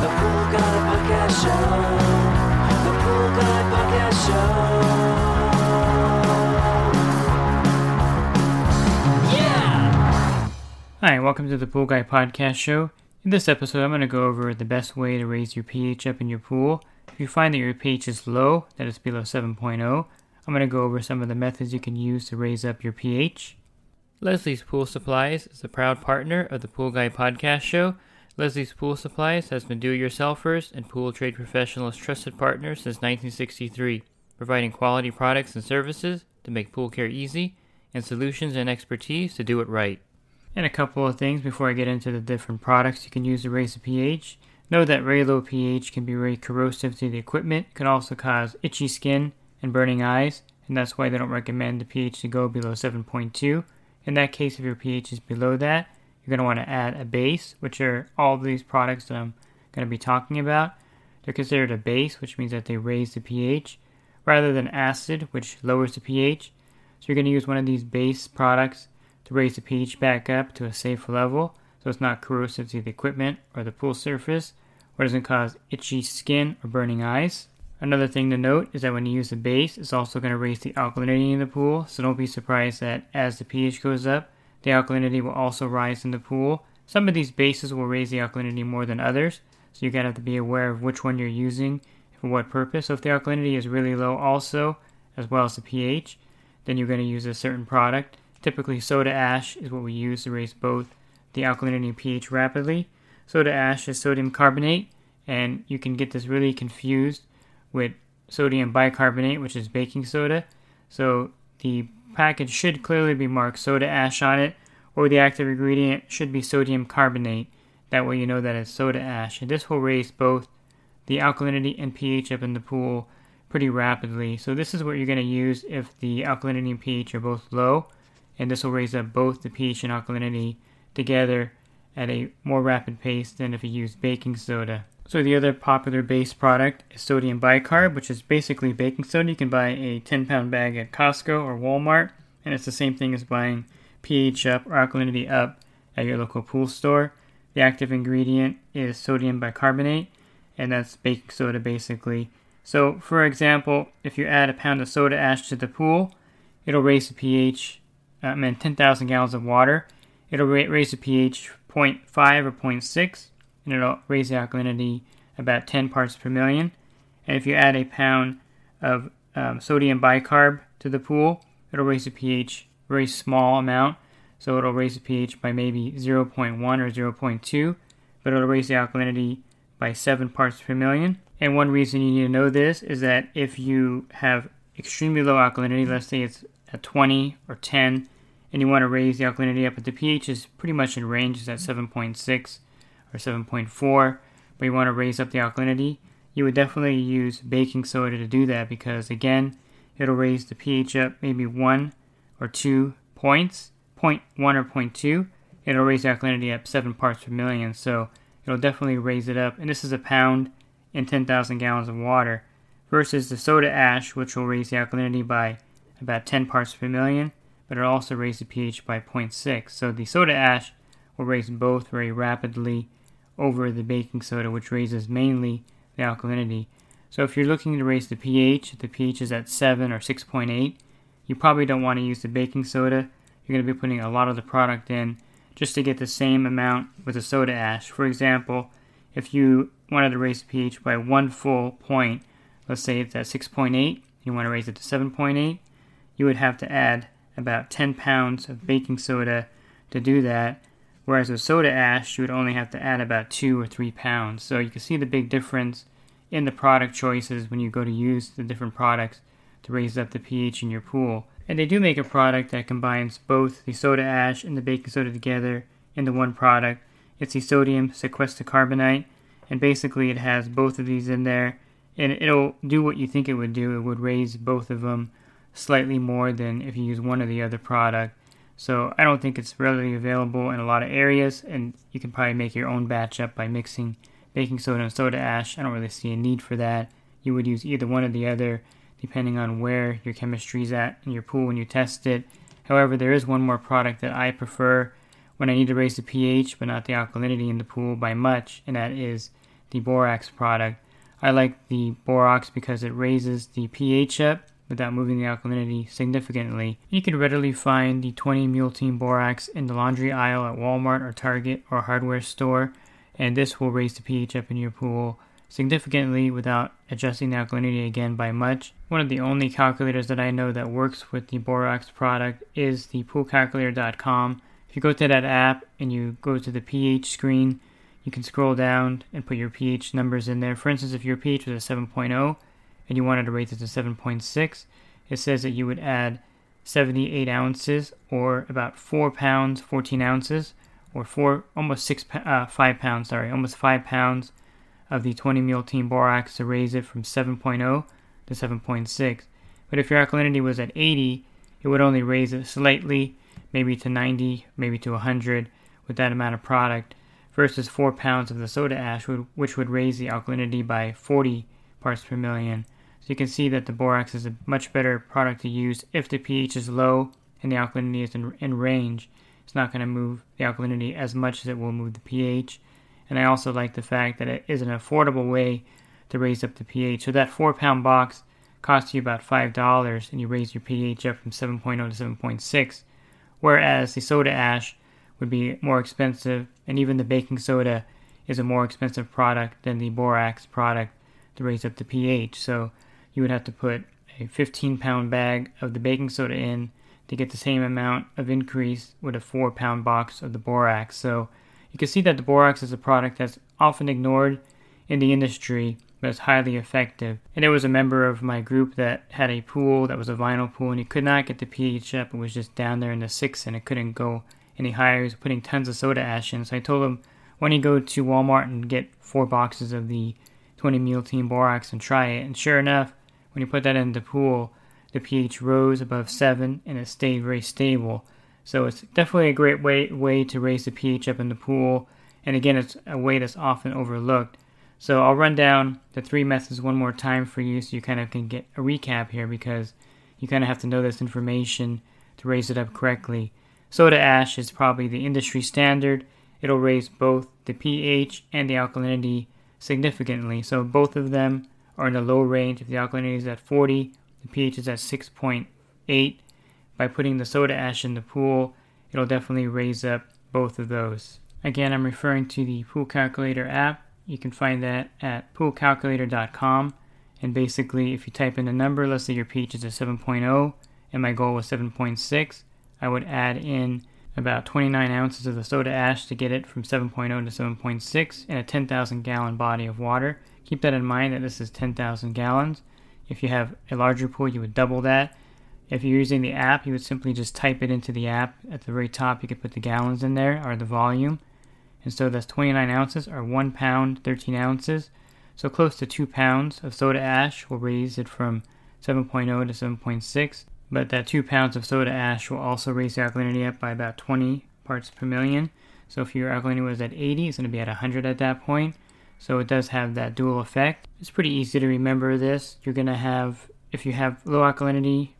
The Pool Guy Podcast Show. Hi, and welcome to the Pool Guy Podcast Show. In this episode, I'm going to go over the best way to raise your pH up in your pool. If you find that your pH is low, that is below 7.0, I'm going to go over some of the methods you can use to raise up your pH. Leslie's Pool Supplies is a proud partner of the Pool Guy Podcast Show. Leslie's Pool Supplies has been do-it-yourselfers and pool trade professionals' trusted partner since 1963, providing quality products and services to make pool care easy and solutions and expertise to do it right. And a couple of things before I get into the different products you can use to raise the pH. Know that very low pH can be very corrosive to the equipment, can also cause itchy skin and burning eyes, and that's why they don't recommend the pH to go below 7.2. In that case, if your pH is below that, you're going to want to add a base, which are all these products that I'm going to be talking about. They're considered a base, which means that they raise the pH, rather than acid, which lowers the pH. So you're going to use one of these base products to raise the pH back up to a safe level so it's not corrosive to the equipment or the pool surface or doesn't cause itchy skin or burning eyes. Another thing to note is that when you use the base, it's also going to raise the alkalinity in the pool, so don't be surprised that as the pH goes up, the alkalinity will also rise in the pool. Some of these bases will raise the alkalinity more than others, so you're going to have to be aware of which one you're using for what purpose. So if the alkalinity is really low also, as well as the pH, then you're going to use a certain product. Typically, soda ash is what we use to raise both the alkalinity and pH rapidly. Soda ash is sodium carbonate, and you can get this really confused with sodium bicarbonate, which is baking soda. So the package should clearly be marked soda ash on it, or the active ingredient should be sodium carbonate. That way you know that it's soda ash. And this will raise both the alkalinity and pH up in the pool pretty rapidly. So this is what you're going to use if the alkalinity and pH are both low. And this will raise up both the pH and alkalinity together at a more rapid pace than if you use baking soda. So the other popular base product is sodium bicarb, which is basically baking soda. You can buy a 10-pound bag at Costco or Walmart, and it's the same thing as buying pH up or alkalinity up at your local pool store. The active ingredient is sodium bicarbonate, and that's baking soda basically. So for example, if you add a pound of soda ash to the pool, it'll raise the pH. 10,000 gallons of water, it'll raise the pH 0.5 or 0.6, and it'll raise the alkalinity about 10 parts per million. And if you add a pound of sodium bicarb to the pool, it'll raise the pH very small amount, so it'll raise the pH by maybe 0.1 or 0.2, but it'll raise the alkalinity by 7 parts per million. And one reason you need to know this is that if you have extremely low alkalinity, let's say it's at 20 or 10, and you want to raise the alkalinity up, but the pH is pretty much in range, it's at 7.6 or 7.4, but you want to raise up the alkalinity, you would definitely use baking soda to do that because, again, it'll raise the pH up maybe 1 or 2 points, 0.1 or 0.2, it'll raise the alkalinity up 7 parts per million, so it'll definitely raise it up, and this is a pound in 10,000 gallons of water, versus the soda ash, which will raise the alkalinity by about 10 parts per million, but it'll also raise the pH by 0.6. So the soda ash will raise both very rapidly over the baking soda, which raises mainly the alkalinity. So if you're looking to raise the pH is at 7 or 6.8, you probably don't want to use the baking soda. You're going to be putting a lot of the product in just to get the same amount with the soda ash. For example, if you wanted to raise the pH by 1 full point, let's say it's at 6.8, you want to raise it to 7.8, you would have to add about 10 pounds of baking soda to do that, whereas with soda ash, you would only have to add about 2 or 3 pounds. So you can see the big difference in the product choices when you go to use the different products to raise up the pH in your pool. And they do make a product that combines both the soda ash and the baking soda together into one product. It's the sodium sequestocarbonate, and basically it has both of these in there, and it'll do what you think it would do. It would raise both of them slightly more than if you use one or the other product. So I don't think it's readily available in a lot of areas, and you can probably make your own batch up by mixing baking soda and soda ash. I don't really see a need for that. You would use either one or the other depending on where your chemistry is at in your pool when you test it. However, there is one more product that I prefer when I need to raise the pH but not the alkalinity in the pool by much, and that is the borax product. I like the borax because it raises the pH up without moving the alkalinity significantly. You can readily find the 20 Mule Team Borax in the laundry aisle at Walmart or Target or hardware store, and this will raise the pH up in your pool significantly without adjusting the alkalinity again by much. One of the only calculators that I know that works with the borax product is the poolcalculator.com. If you go to that app and you go to the pH screen, you can scroll down and put your pH numbers in there. For instance, if your pH was a 7.0 and you wanted to rate it to 7.6, it says that you would add 78 ounces or about 4 pounds, 14 ounces, or almost 5 pounds of the 20 Mule Team Borax to raise it from 7.0 to 7.6. But if your alkalinity was at 80, it would only raise it slightly, maybe to 90, maybe to 100 with that amount of product, versus 4 pounds of the soda ash, which would raise the alkalinity by 40 parts per million. So you can see that the borax is a much better product to use if the pH is low and the alkalinity is in range. It's not going to move the alkalinity as much as it will move the pH. And I also like the fact that it is an affordable way to raise up the pH. So that 4-pound box costs you about $5, and you raise your pH up from 7.0 to 7.6, whereas the soda ash would be more expensive, and even the baking soda is a more expensive product than the borax product to raise up the pH. So you would have to put a 15-pound bag of the baking soda in to get the same amount of increase with a 4-pound box of the borax. So you can see that the borax is a product that's often ignored in the industry, but it's highly effective. And there was a member of my group that had a pool that was a vinyl pool, and he could not get the pH up. It was just down there in the 6, and it couldn't go any higher. He was putting tons of soda ash in. So I told him, why don't you go to Walmart and get 4 boxes of the 20 Mule Team Borax and try it? And sure enough, when you put that in the pool, the pH rose above 7, and it stayed very stable. So it's definitely a great way to raise the pH up in the pool. And again, it's a way that's often overlooked. So I'll run down the 3 methods one more time for you so you kind of can get a recap here, because you kind of have to know this information to raise it up correctly. Soda ash is probably the industry standard. It'll raise both the pH and the alkalinity significantly. So both of them are in the low range. If the alkalinity is at 40, the pH is at 6.8. By putting the soda ash in the pool, it'll definitely raise up both of those. Again, I'm referring to the Pool Calculator app. You can find that at poolcalculator.com. And basically, if you type in a number, let's say your pH is a 7.0, and my goal was 7.6, I would add in about 29 ounces of the soda ash to get it from 7.0 to 7.6 in a 10,000 gallon body of water. Keep that in mind that this is 10,000 gallons. If you have a larger pool, you would double that. If you're using the app, you would simply just type it into the app. At the very top, you could put the gallons in there or the volume. And so that's 29 ounces or 1 pound, 13 ounces. So close to 2 pounds of soda ash will raise it from 7.0 to 7.6. But that 2 pounds of soda ash will also raise the alkalinity up by about 20 parts per million. So if your alkalinity was at 80, it's going to be at 100 at that point. So it does have that dual effect. It's pretty easy to remember this. You're going to have, if you have low alkalinity,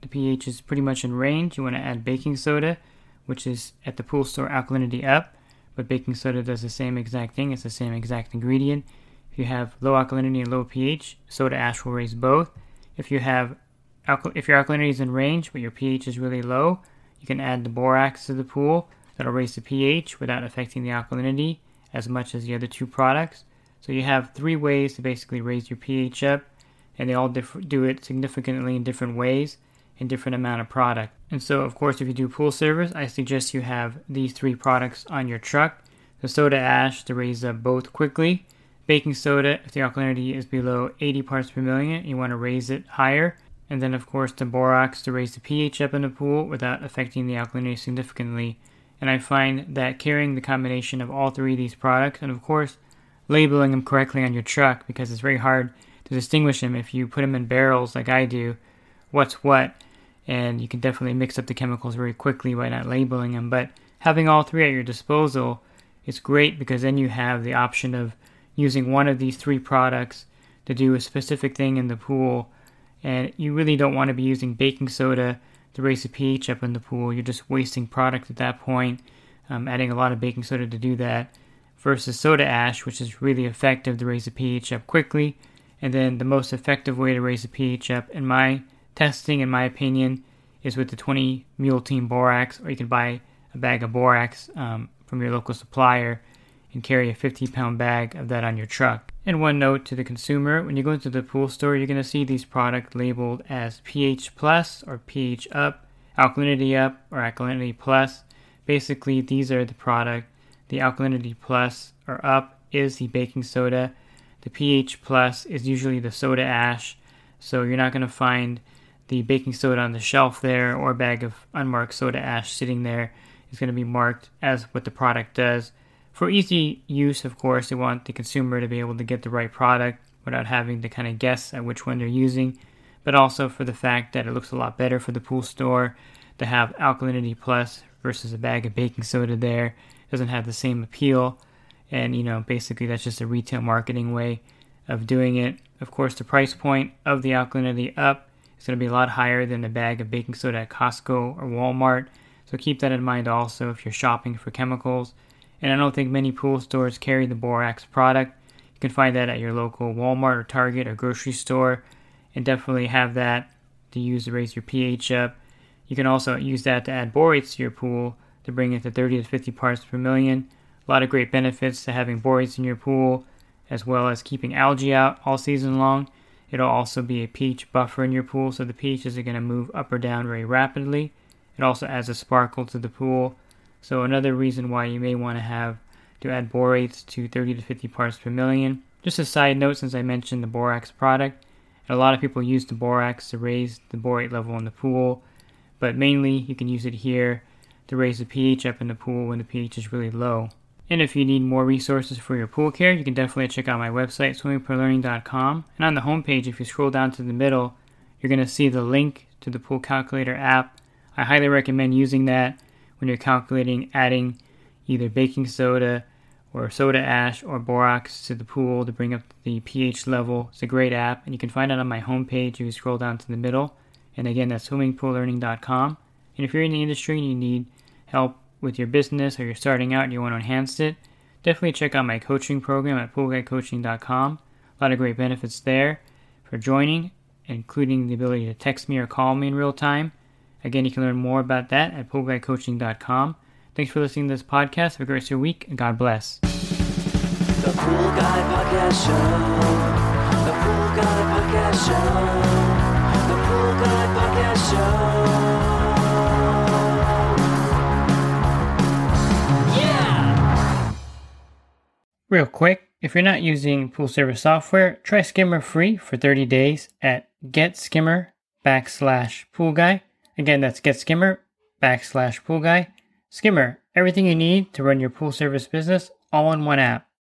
the pH is pretty much in range, you want to add baking soda, which is at the pool store alkalinity up, but baking soda does the same exact thing. It's the same exact ingredient. If you have low alkalinity and low pH, soda ash will raise both. If you have if your alkalinity is in range but your pH is really low, you can add the borax to the pool. That'll raise the pH without affecting the alkalinity as much as the other 2 products. So you have 3 ways to basically raise your pH up, and they all do it significantly in different ways and different amount of product. And so, of course, if you do pool service, I suggest you have these 3 products on your truck. The soda ash to raise up both quickly. Baking soda, if the alkalinity is below 80 parts per million, you want to raise it higher. And then, of course, the borax to raise the pH up in the pool without affecting the alkalinity significantly. And I find that carrying the combination of all 3 of these products, and of course, labeling them correctly on your truck, because it's very hard to distinguish them if you put them in barrels like I do, what's what, and you can definitely mix up the chemicals very quickly by not labeling them. But having all three at your disposal is great, because then you have the option of using one of these three products to do a specific thing in the pool, and you really don't want to be using baking soda to raise the pH up in the pool. You're just wasting product at that point, adding a lot of baking soda to do that, versus soda ash, which is really effective to raise the pH up quickly. And then the most effective way to raise the pH up, in my testing, in my opinion, is with the 20 Mule Team Borax, or you can buy a bag of borax from your local supplier and carry a 50-pound bag of that on your truck. And one note to the consumer, when you go into the pool store, you're going to see these products labeled as pH plus or pH up, alkalinity plus. Basically, these are the product. The alkalinity plus or up is the baking soda. The pH plus is usually the soda ash. So you're not going to find the baking soda on the shelf there, or a bag of unmarked soda ash sitting there. It's going to be marked as what the product does. For easy use, of course, they want the consumer to be able to get the right product without having to kind of guess at which one they're using, but also for the fact that it looks a lot better for the pool store to have alkalinity plus versus a bag of baking soda there. It doesn't have the same appeal, and, you know, basically that's just a retail marketing way of doing it. Of course, the price point of the alkalinity up is going to be a lot higher than a bag of baking soda at Costco or Walmart, so keep that in mind also if you're shopping for chemicals. And I don't think many pool stores carry the borax product. You can find that at your local Walmart or Target or grocery store, and definitely have that to use to raise your pH up. You can also use that to add borates to your pool to bring it to 30 to 50 parts per million. A lot of great benefits to having borates in your pool, as well as keeping algae out all season long. It'll also be a pH buffer in your pool, so the pH isn't going to move up or down very rapidly. It also adds a sparkle to the pool. So another reason why you may want to have to add borates to 30 to 50 parts per million. Just a side note, since I mentioned the borax product, a lot of people use the borax to raise the borate level in the pool, but mainly you can use it here to raise the pH up in the pool when the pH is really low. And if you need more resources for your pool care, you can definitely check out my website, swimmingpoollearning.com. And on the homepage, if you scroll down to the middle, you're going to see the link to the Pool Calculator app. I highly recommend using that when you're calculating adding either baking soda or soda ash or borax to the pool to bring up the pH level. It's a great app, and you can find it on my homepage if you scroll down to the middle. And again, that's swimmingpoollearning.com. And if you're in the industry and you need help with your business, or you're starting out and you want to enhance it, definitely check out my coaching program at poolguycoaching.com. A lot of great benefits there for joining, including the ability to text me or call me in real time. Again, you can learn more about that at poolguycoaching.com. Thanks for listening to this podcast. Have a great rest of your week, and God bless. The Pool Guy Podcast Show. The Pool Guy Podcast Show. The Pool Guy Podcast Show. Yeah! Real quick, if you're not using pool service software, try Skimmer free for 30 days at getskimmer.com/poolguy. Again, that's getskimmer.com/poolguy. Skimmer, everything you need to run your pool service business all in one app.